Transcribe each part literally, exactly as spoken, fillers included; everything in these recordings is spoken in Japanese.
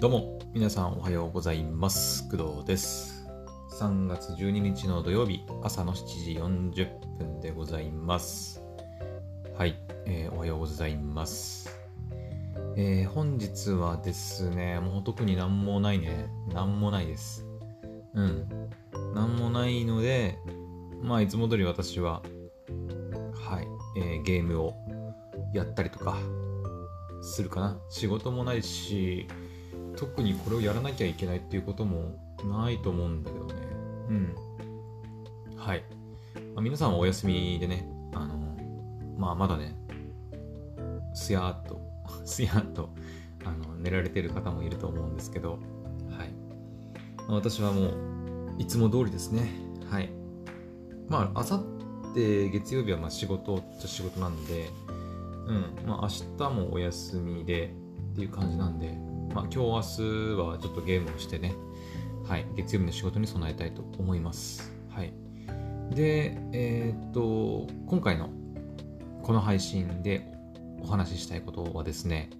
どうも皆さんおはようございます。工藤です。さんがつじゅうににちの土曜日朝のしちじよんじゅっぷんでございます。はい、えー、おはようございます。えー、本日はですね、もう特になんもないね。なんもないです。うんなんもないので、まあいつも通り私ははい、えー、ゲームをやったりとかするかな。仕事もないし、特にこれをやらなきゃいけないっていうこともないと思うんだけどね。うんはい、まあ、皆さんはお休みでね、あのまあまだねすやーっとすやーっとあの寝られてる方もいると思うんですけど、はい、まあ、私はもういつも通りですね。はい、まああさって月曜日はまあ仕事っちゃ仕事なんで、うん、まあ明日もお休みでっていう感じなんで、まあ今日明日はちょっとゲームをしてね、はい、月曜日の仕事に備えたいと思います。はい。で、えー、っと、今回のこの配信でお話ししたいことはですね、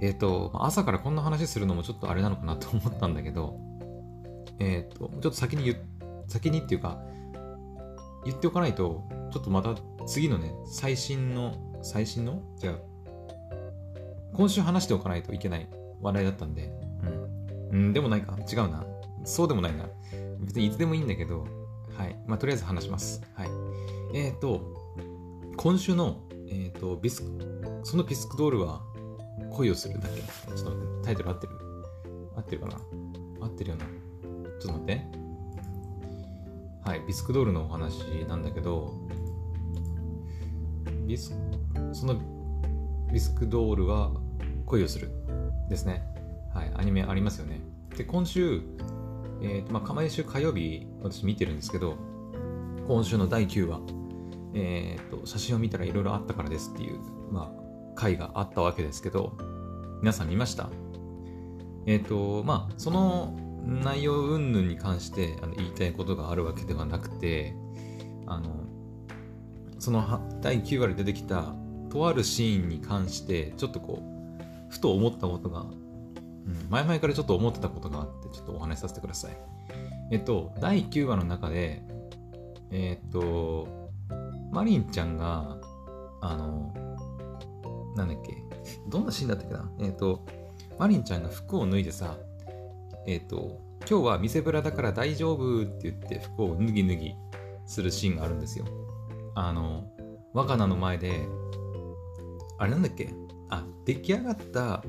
えー、っと、朝からこんな話するのもちょっとあれなのかなと思ったんだけど、えー、っと、ちょっと先に言、先にっていうか、言っておかないと、ちょっとまた次のね、最新の最新のじゃあ今週話しておかないといけない話題だったんで、うん、うん、でもないか違うなそうでもないな別にいつでもいいんだけど、はいまあとりあえず話します。はいえーと今週のえーとビスそのピスクドールは恋をするだけ。ちょっと待って、タイトル合ってる合ってるかな合ってるよなちょっと待ってはいビスクドールのお話なんだけど、ビスそのビスクドールは恋をするですね。はい、アニメありますよね。で、今週、えーとまあ、毎週火曜日私見てるんですけど、今週のだいきゅうわ、えーと、写真を見たらいろいろあったからですっていう、まあ、回があったわけですけど、皆さん見ました？えーと、まあ、その内容云々に関してあの言いたいことがあるわけではなくて、あの、そのだいきゅうわで出てきたとあるシーンに関してちょっとこうふと思ったことが、うん、前々からちょっと思ってたことがあってちょっとお話しさせてください。えっとだいきゅうわの中でえー、っとマリンちゃんがあのなんだっけどんなシーンだったっけなえー、っとマリンちゃんが服を脱いでさえー、っと今日は見せぶらだから大丈夫って言って服を脱ぎ脱ぎするシーンがあるんですよ。あの若菜の前であれなんだっけあ出来上がった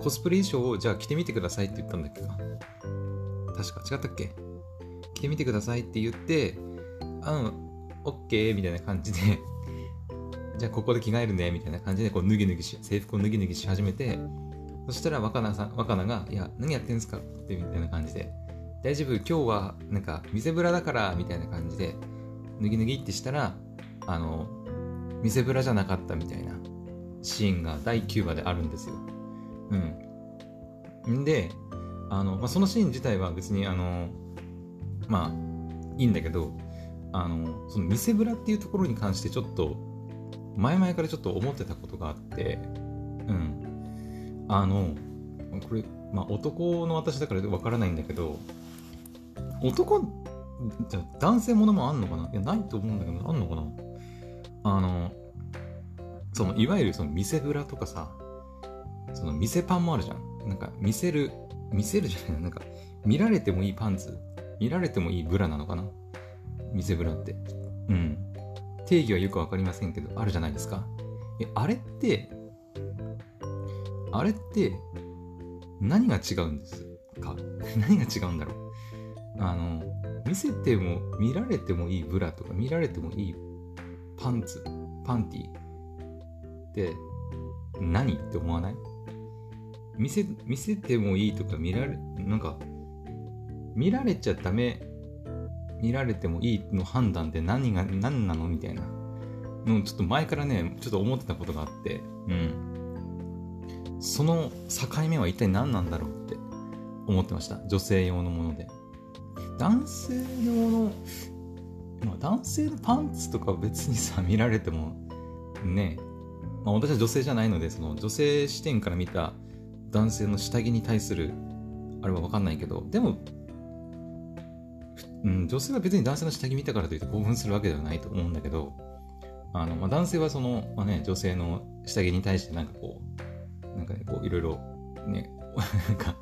コスプレ衣装をじゃあ着てみてくださいって言ったんだっけな確か違ったっけ着てみてくださいって言ってうんオッケーみたいな感じでじゃあここで着替えるねみたいな感じでこう脱ぎ脱ぎし制服を脱ぎ脱ぎし始めて、そしたら若菜さん若菜がいや何やってんすかってみたいな感じで大丈夫今日はなんか見せぶらだからみたいな感じで脱ぎ脱ぎってしたらあの見せぶらじゃなかったみたいなシーンがだいきゅうわであるんですよ。うんであの、まあ、そのシーン自体は別にあのまあいいんだけど、あのその見せぶらっていうところに関してちょっと前々からちょっと思ってたことがあって、うんあのこれ、まあ、男の私だからわからないんだけど、男じゃ男性ものもあんのかな？いやないと思うんだけどあんのかな？あのそのいわゆるその見せぶらとかさ、その見せパンもあるじゃん。なんか見せる見せるじゃないなんか見られてもいいパンツ、見られてもいいブラなのかな？見せぶらって、うん定義はよくわかりませんけどあるじゃないですか。えあれってあれって何が違うんですか？何が違うんだろう？あの見せても見られてもいいブラとか見られてもいいパンツパンティって何って思わない？見せ見せてもいいとか見られなんか見られちゃダメ見られてもいいの判断で何が何なのみたいなのちょっと前からねちょっと思ってたことがあって、うん、その境目は一体何なんだろうって思ってました。女性用のもので。男性用の、まあ、男性のパンツとか別にさ見られてもね、まあ、私は女性じゃないのでその女性視点から見た男性の下着に対するあれは分かんないけど、でも、うん、女性は別に男性の下着見たからといって興奮するわけではないと思うんだけど、あの、まあ、男性はその、まあね、女性の下着に対してなんかこうなんか、ね、こういろいろねなんか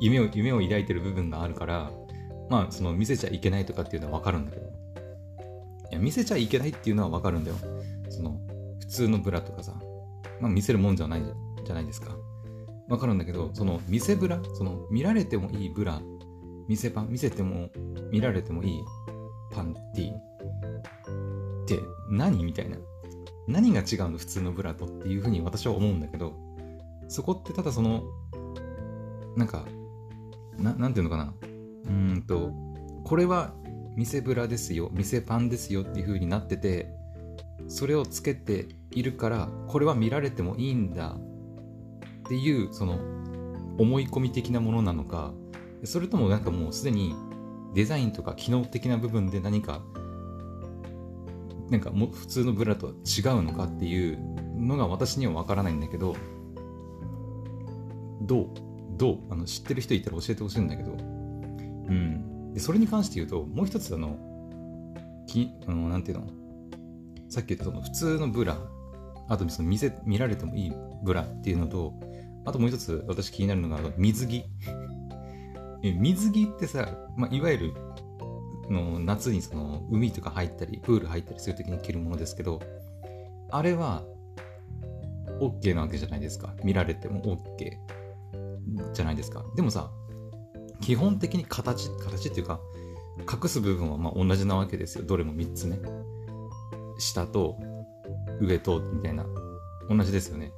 夢を夢を抱いてる部分があるから、まあその見せちゃいけないとかっていうのは分かるんだけど、いや見せちゃいけないっていうのは分かるんだよ。その普通のブラとかさ、まあ、見せるもんじゃないじゃないですか。分かるんだけど、その見せブラ、その見られてもいいブラ、見せパン、見せても見られてもいいパンティって何みたいな、何が違うの普通のブラとっていうふうに私は思うんだけど、そこってただそのなんか な, なんていうのかなうーんとこれは見せブラですよ、見せパンですよっていう風になってて、それをつけているからこれは見られてもいいんだっていうその思い込み的なものなのか、それともなんかもうすでにデザインとか機能的な部分で何かなんかも普通のブラとは違うのかっていうのが私にはわからないんだけど、どうどうあの知ってる人いたら教えてほしいんだけど、うん、でそれに関して言うともう一つあのきあのなんていうのさっき言ったその普通のブラ、あとその 見せ、見られてもいいブラっていうのと、あともう一つ私気になるのが水着水着ってさ、まあ、いわゆるの夏にその海とか入ったりプール入ったりするときに着るものですけど、あれは OK なわけじゃないですか。見られても OKじゃないですか。でもさ、基本的に形、形っていうか隠す部分はまあ同じなわけですよ。どれもみっつね、下と上とみたいな同じですよね。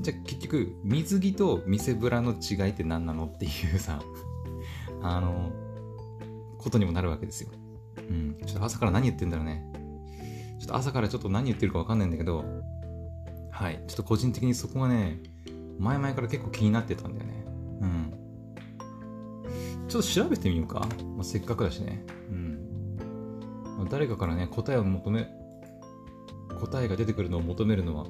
じゃあ結局水着と見せブラの違いって何なのっていうさあのことにもなるわけですよ。うん、ちょっと朝から何言ってんだろうね。ちょっと朝からちょっと何言ってるか分かんないんだけど、はい、ちょっと個人的にそこがね前々から結構気になってたんだよね。うん。ちょっと調べてみようか。まあ、せっかくだしね。うん。まあ、誰かからね、答えを求め、答えが出てくるのを求めるのは、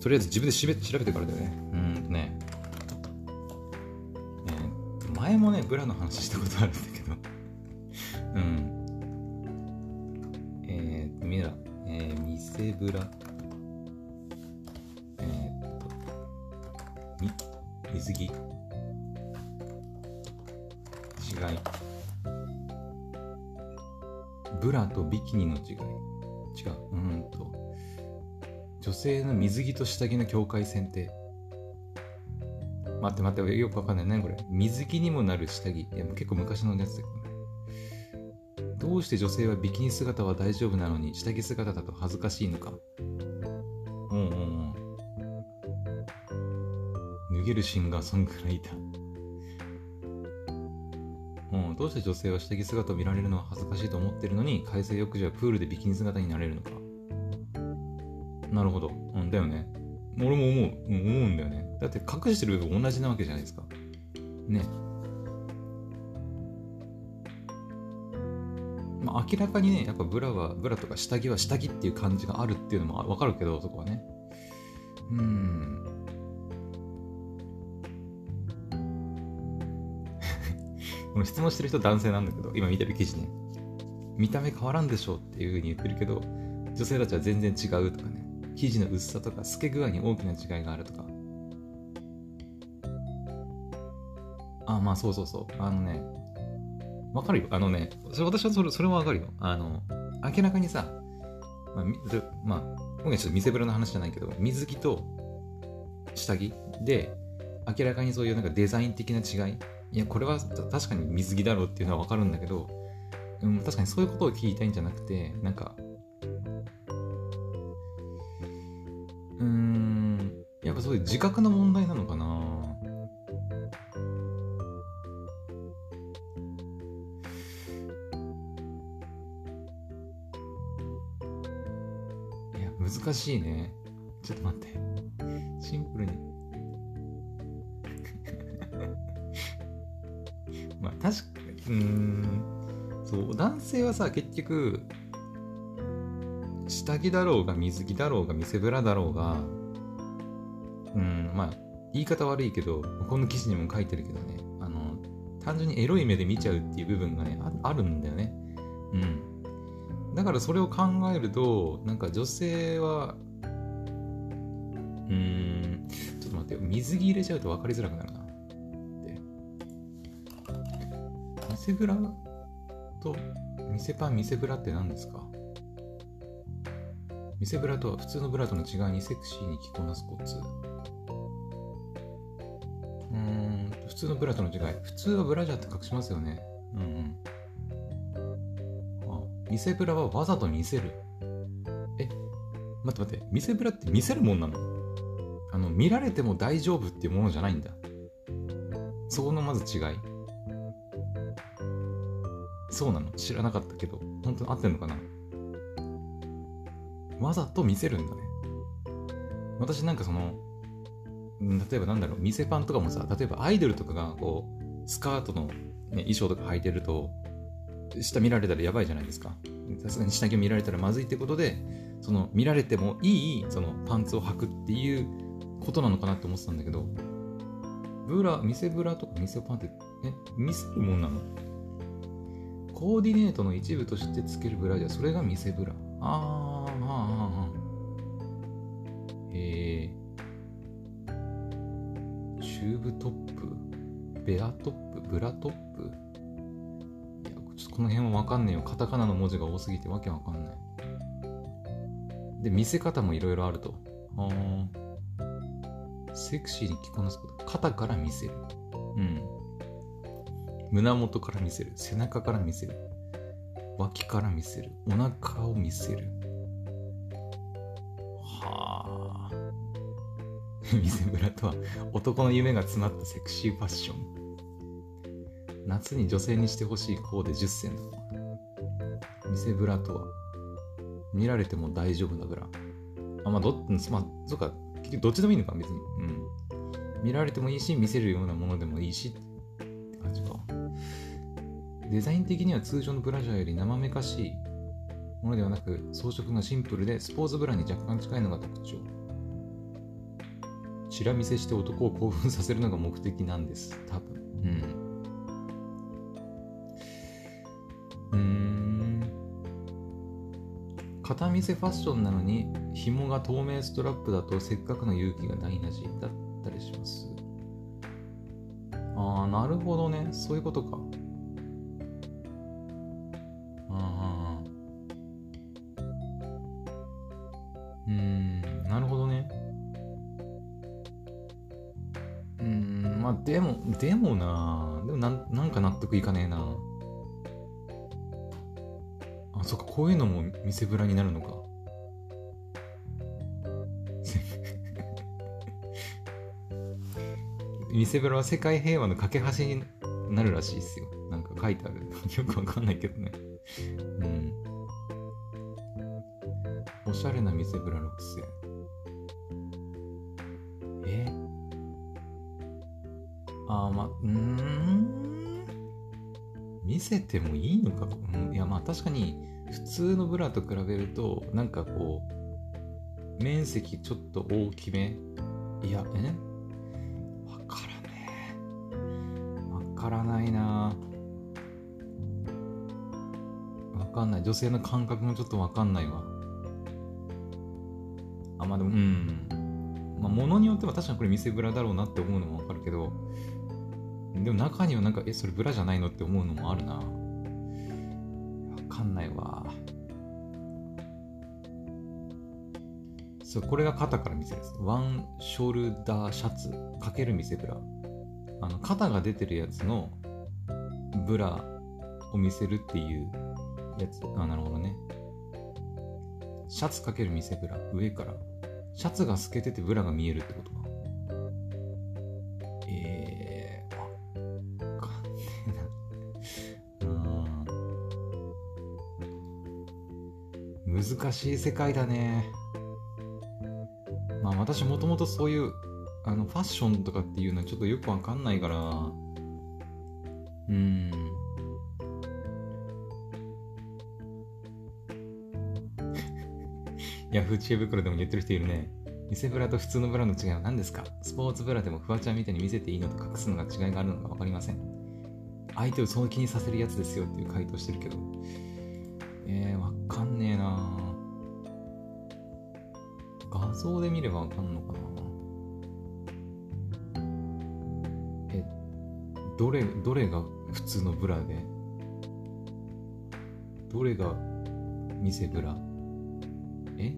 とりあえず自分でしべ調べてからだよね。うんね。ね。前もね、ブラの話したことあるんだけど。うん。えー、みんな、えー、見せブラ。水着違いブラとビキニの違い違ううんと女性の水着と下着の境界線って待って待ってよくわかんないねこれ。水着にもなる下着、いや結構昔のやつだけどね。どうして女性はビキニ姿は大丈夫なのに下着姿だと恥ずかしいのか。うんうんうん脱げるシンガーソングライターうん、どうして女性は下着姿を見られるのは恥ずかしいと思ってるのに海水浴場やプールでビキニ姿になれるのか。なるほど、うんだよね。俺も思う、うん、思うんだよね。だって隠してる部分同じなわけじゃないですかね。まあ明らかにねやっぱブラはブラとか下着は下着っていう感じがあるっていうのも分かるけど、そこはねうん質問してる人男性なんだけど、今見てる記事ね、見た目変わらんでしょうっていう風に言ってるけど、女性たちは全然違うとかね、生地の薄さとか透け具合に大きな違いがあるとか、あまあそうそうそうあのねわかるよあのねそれ私はそれそれもわかるよ。あの明らかにさ、まあ、まあ、今回ちょっと見せぶらの話じゃないけど、水着と下着で明らかにそういうなんかデザイン的な違い、いやこれは確かに水着だろうっていうのは分かるんだけど、うん、確かにそういうことを聞いたいんじゃなくて、なんかうーんやっぱそういう自覚の問題なのかな。いや難しいね。ちょっと待ってシンプルにまあ、確かうーんそう男性はさ結局下着だろうが水着だろうが見せぶらだろうが、うんまあ言い方悪いけど、この記事にも書いてるけどね、あの単純にエロい目で見ちゃうっていう部分がね あ, あるんだよね。うん。だからそれを考えると、なんか女性はうーんちょっと待ってよ、水着入れちゃうと分かりづらくなるな。店ブラと店パン、店ブラって何ですか？店ブラとは普通のブラとの違いにセクシーに着こなすコツ。うーん、普通のブラとの違い。普通はブラジャーって隠しますよね。うんうん。あ、店ブラはわざと見せる。え、待って待って、店ブラって見せるもんなの？あの、見られても大丈夫っていうものじゃないんだ。そこのまず違い。そうなの？知らなかったけど、本当に合ってんのかな？わざと見せるんだね。私なんかその、例えばなんだろう、店パンとかもさ、例えばアイドルとかがこうスカートの、ね、衣装とか履いてると下見られたらやばいじゃないですか。さすがに下着見られたらまずいってことで、その見られてもいいそのパンツを履くっていうことなのかなって思ってたんだけど、ブラ、店ブラとか店パンってね、見せるもんなの？コーディネートの一部としてつけるブラジャー、それが見せブラ。あー、はあ、はあ、はあ。えー、チューブトップ、ベラトップ、ブラトップ。いや、ちょっとこの辺はわかんねえよ。カタカナの文字が多すぎてわけわかんない。で、見せ方もいろいろあると。あー、セクシーに着こなすこと。肩から見せる。うん。胸元から見せる、背中から見せる、脇から見せる、お腹を見せる。はあ。見せブラとは男の夢が詰まったセクシーファッション。夏に女性にしてほしいコーデじゅっせんだ。見せブラとは見られても大丈夫なブラ。あ、まあど、まあ、そうか、結局どっちでもいいのか別に。うん。見られてもいいし、見せるようなものでもいいしって感じか。デザイン的には通常のブラジャーより生めかしいものではなく、装飾がシンプルでスポーツブラに若干近いのが特徴。チラ見せして男を興奮させるのが目的なんです、多分。うん。片見せファッションなのに紐が透明ストラップだとせっかくの勇気が台無しだったりします。ああ、なるほどね、そういうことか。でも、でもなぁ、でもな ん, なんか納得いかねえなぁ。あ、そっか、こういうのも見せぶらになるのか。見せぶらは世界平和の架け橋になるらしいっすよ。なんか書いてある。よくわかんないけどね。うん。おしゃれな見せぶらろくせん。あ、まあ、うーん、見せてもいいのか、うん、いやまあ確かに普通のブラと比べるとなんかこう面積ちょっと大きめ。いや、えわからねえ、わからないな、わかんない、女性の感覚もちょっとわかんないわ。あ、まあでも、うん、まあ物によっては確かにこれ見せブラだろうなって思うのもわかるけど、でも中にはなんか、え、それブラじゃないのって思うのもあるな。わかんないわ。そう、これが肩から見せるです。ワンショルダーシャツ×見せブラ。あの肩が出てるやつのブラを見せるっていうやつ。あ、なるほどね。シャツ×見せブラ、上から。シャツが透けててブラが見えるってことか。難しい世界だね。まあ私もともとそういうあのファッションとかっていうのはちょっとよくわかんないから、うん。ヤフー知恵袋でも言ってる人いるね。偽ブラと普通のブラの違いは何ですか？スポーツブラでもフワちゃんみたいに見せていいのと隠すのが違いがあるのか分かりません。相手をその気にさせるやつですよっていう回答してるけど、えー、分かんねえな。画像で見れば分かんのかな。え、どれどれが普通のブラで、どれが偽ブラ？え？い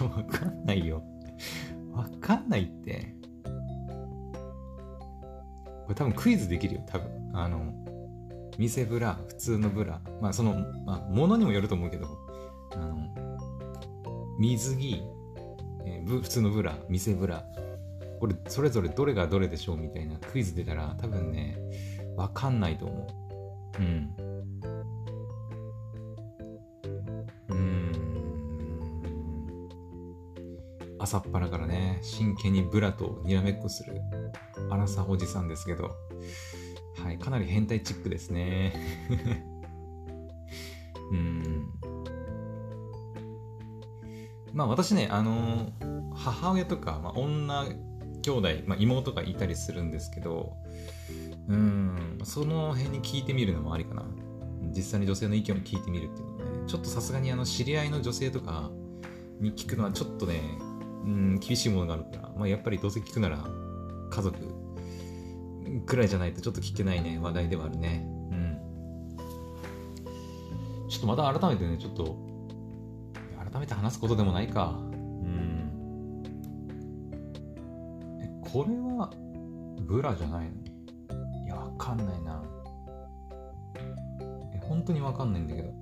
や、分かんないよ。分かんないって。これ多分クイズできるよ。多分あの偽ブラ、普通のブラ、まあそのまあものにもよると思うけど、あの水着、えー、普通のブラ、偽ブラ、これそれぞれどれがどれでしょうみたいなクイズ出たら多分ね分かんないと思う。うん。朝っぱらからね、真剣にブラとにらめっこするアラサーおじさんですけど、はい、かなり変態チックですね。うーん。まあ私ね、あのー、母親とか、まあ、女兄弟、まあ、妹がいたりするんですけど、うーん、その辺に聞いてみるのもありかな。実際に女性の意見を聞いてみるっていうのはね、ちょっとさすがにあの知り合いの女性とかに聞くのはちょっとね、うん、厳しいものがあるから、まあ、やっぱりどうせ聞くなら家族くらいじゃないとちょっと聞けないね、話題ではあるね。うん。ちょっとまた改めてね、ちょっと改めて話すことでもないか。うん。え、これはブラじゃないの？いや、わかんないな。え、本当にわかんないんだけど。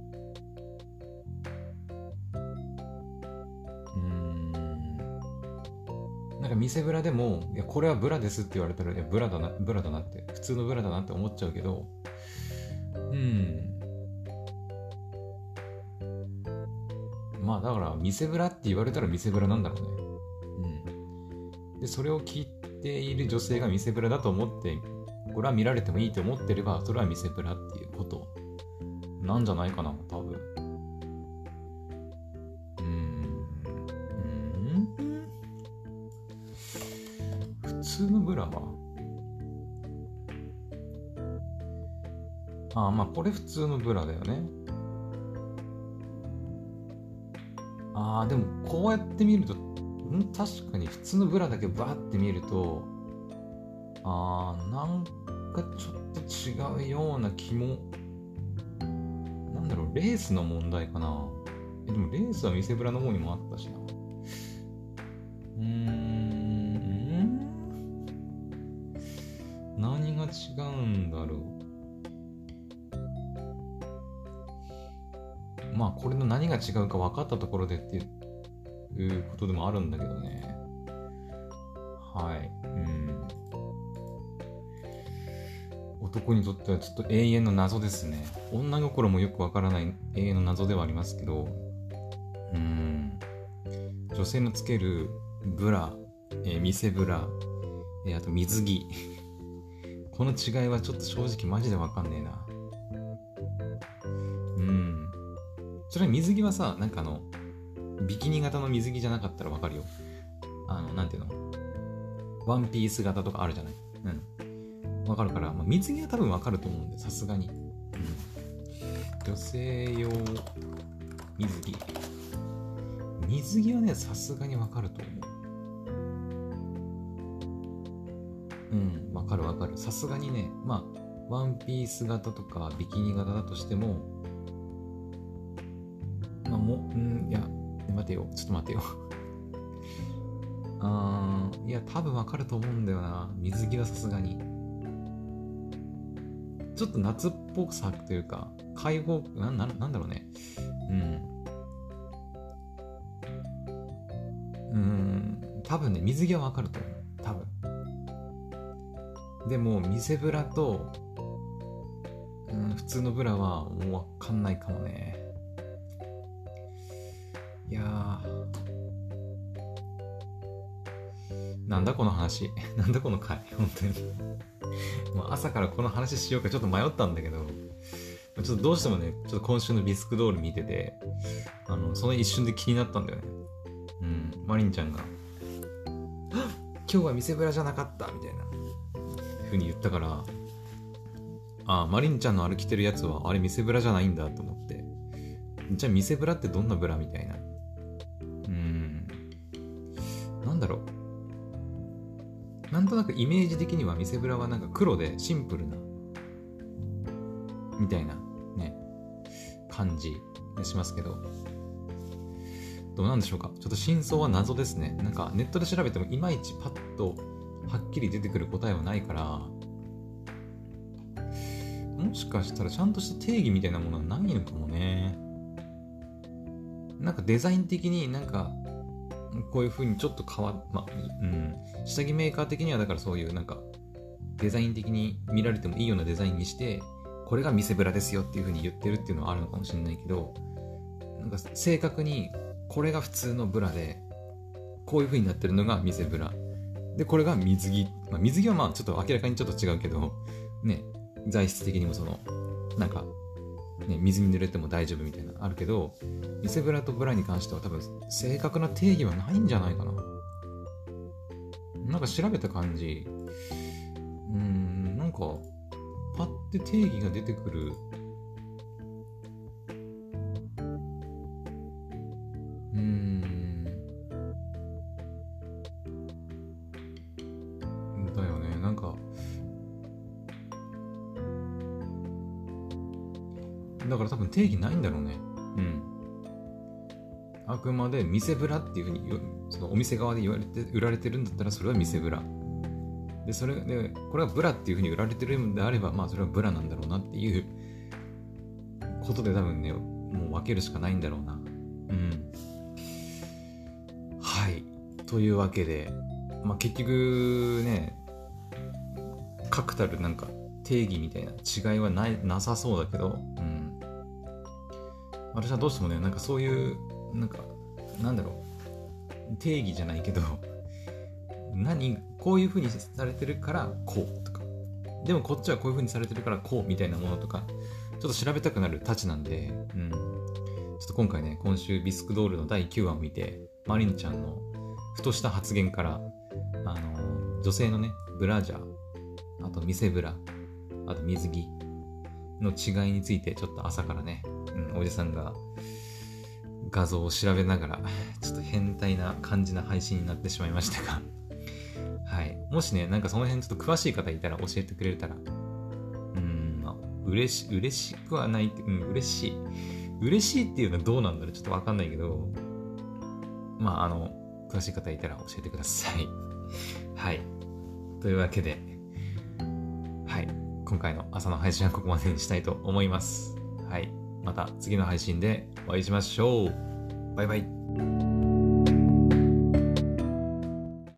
偽ブラでも、いやこれはブラですって言われたら、いやブラだな、ブラだなって普通のブラだなって思っちゃうけど、うん、まあだから偽ブラって言われたら偽ブラなんだろうね。うん。でそれを聞いている女性が偽ブラだと思って、これは見られてもいいと思ってれば、それは偽ブラっていうことなんじゃないかな、多分。普通のブラは、ああ、まあこれ普通のブラだよね。ああ、でもこうやって見ると、ん、確かに普通のブラだけバーって見ると、ああ、なんかちょっと違うような気も、なんだろう、レースの問題かな。え、でもレースは見せブラの方にもあったしな。うーん。何が違うんだろう。まあこれの何が違うか分かったところでっていうことでもあるんだけどね。はい、うん。男にとってはちょっと永遠の謎ですね。女心もよく分からない永遠の謎ではありますけど、うん。女性のつけるブラ、えー、見せブラ、えー、あと水着。この違いはちょっと正直マジで分かんねえな。うん。それ水着はさ、なんかあの、ビキニ型の水着じゃなかったら分かるよ。あの、なんていうの？ワンピース型とかあるじゃない？うん。分かるから、まあ、水着は多分分かると思うんで、さすがに。うん。女性用水着。水着はね、さすがに分かると思う。うん、わかるわかる。さすがにね、まあワンピース型とかビキニ型だとしても、まあもうんいや待てよ、ちょっと待てよ。あーいや多分わかると思うんだよな。水着はさすがに。ちょっと夏っぽくさというか、開放な、な、なんだろうね。うん。うん、多分ね水着はわかると思う。多分。でも見せブラと、うん、普通のブラはもう分かんないかもね。いやー、なんだこの話、なんだこの回、本当に。もう朝からこの話しようかちょっと迷ったんだけど、ちょっとどうしてもね、ちょっと今週のビスクドール見てて、あのその一瞬で気になったんだよね。うん、マリンちゃんが今日は見せぶらじゃなかったみたいな風に言ったから、ああマリンちゃんの歩きてるやつはあれ見せぶらじゃないんだと思って、じゃあ見せぶらってどんなぶらみたいな、うーんなんだろう、なんとなくイメージ的には見せぶらはなんか黒でシンプルなみたいなね感じがしますけど、どうなんでしょうか。ちょっと真相は謎ですね。なんかネットで調べてもいまいちパッとはっきり出てくる答えはないから、もしかしたらちゃんとした定義みたいなものはないのかもね。なんかデザイン的になんかこういう風にちょっと変わっ、まあ、うん、下着メーカー的にはだからそういうなんかデザイン的に見られてもいいようなデザインにして、これが見せぶらですよっていう風に言ってるっていうのはあるのかもしれないけど、なんか正確にこれが普通のブラでこういう風になってるのが見せぶらで、これが水着、まあ、水着はまあちょっと明らかにちょっと違うけどね、材質的にもそのなんか、ね、水に濡れても大丈夫みたいなのあるけど、見せぶらとブラに関しては多分正確な定義はないんじゃないかな。なんか調べた感じ、うーんなんかパッて定義が出てくる、うーんだよね。なんかだから多分定義ないんだろうね。うん。あくまで見せぶらっていうふうにそのお店側で言われて売られてるんだったらそれは見せぶら。でそれでこれがブラっていうふうに売られてるんであれば、まあそれはブラなんだろうなっていうことで多分ね、もう分けるしかないんだろうな。うん。はい。というわけで、まあ結局ね、確たるなんか定義みたいな違いはないなさそうだけど。うん私はどうしてもね、なんかそういうなんかなんだろう定義じゃないけど、何こういう風にされてるからこうとか、でもこっちはこういう風にされてるからこうみたいなものとか、ちょっと調べたくなるたちなんで、うん、ちょっと今回ね、今週ビスクドールのだいきゅうわを見て、マリンちゃんのふとした発言から、あの女性のねブラジャー、あと見せブラ、あと水着の違いについてちょっと朝からね。おじさんが画像を調べながらちょっと変態な感じな配信になってしまいましたが、はい、もしねなんかその辺ちょっと詳しい方いたら教えてくれたら、うーん、まあ、嬉し嬉しくはない、うん、嬉しい嬉しいっていうのはどうなんだろうちょっと分かんないけど、まああの詳しい方いたら教えてください。はいというわけで、はい今回の朝の配信はここまでにしたいと思います。はいまた次の配信でお会いしましょう。バイバイ。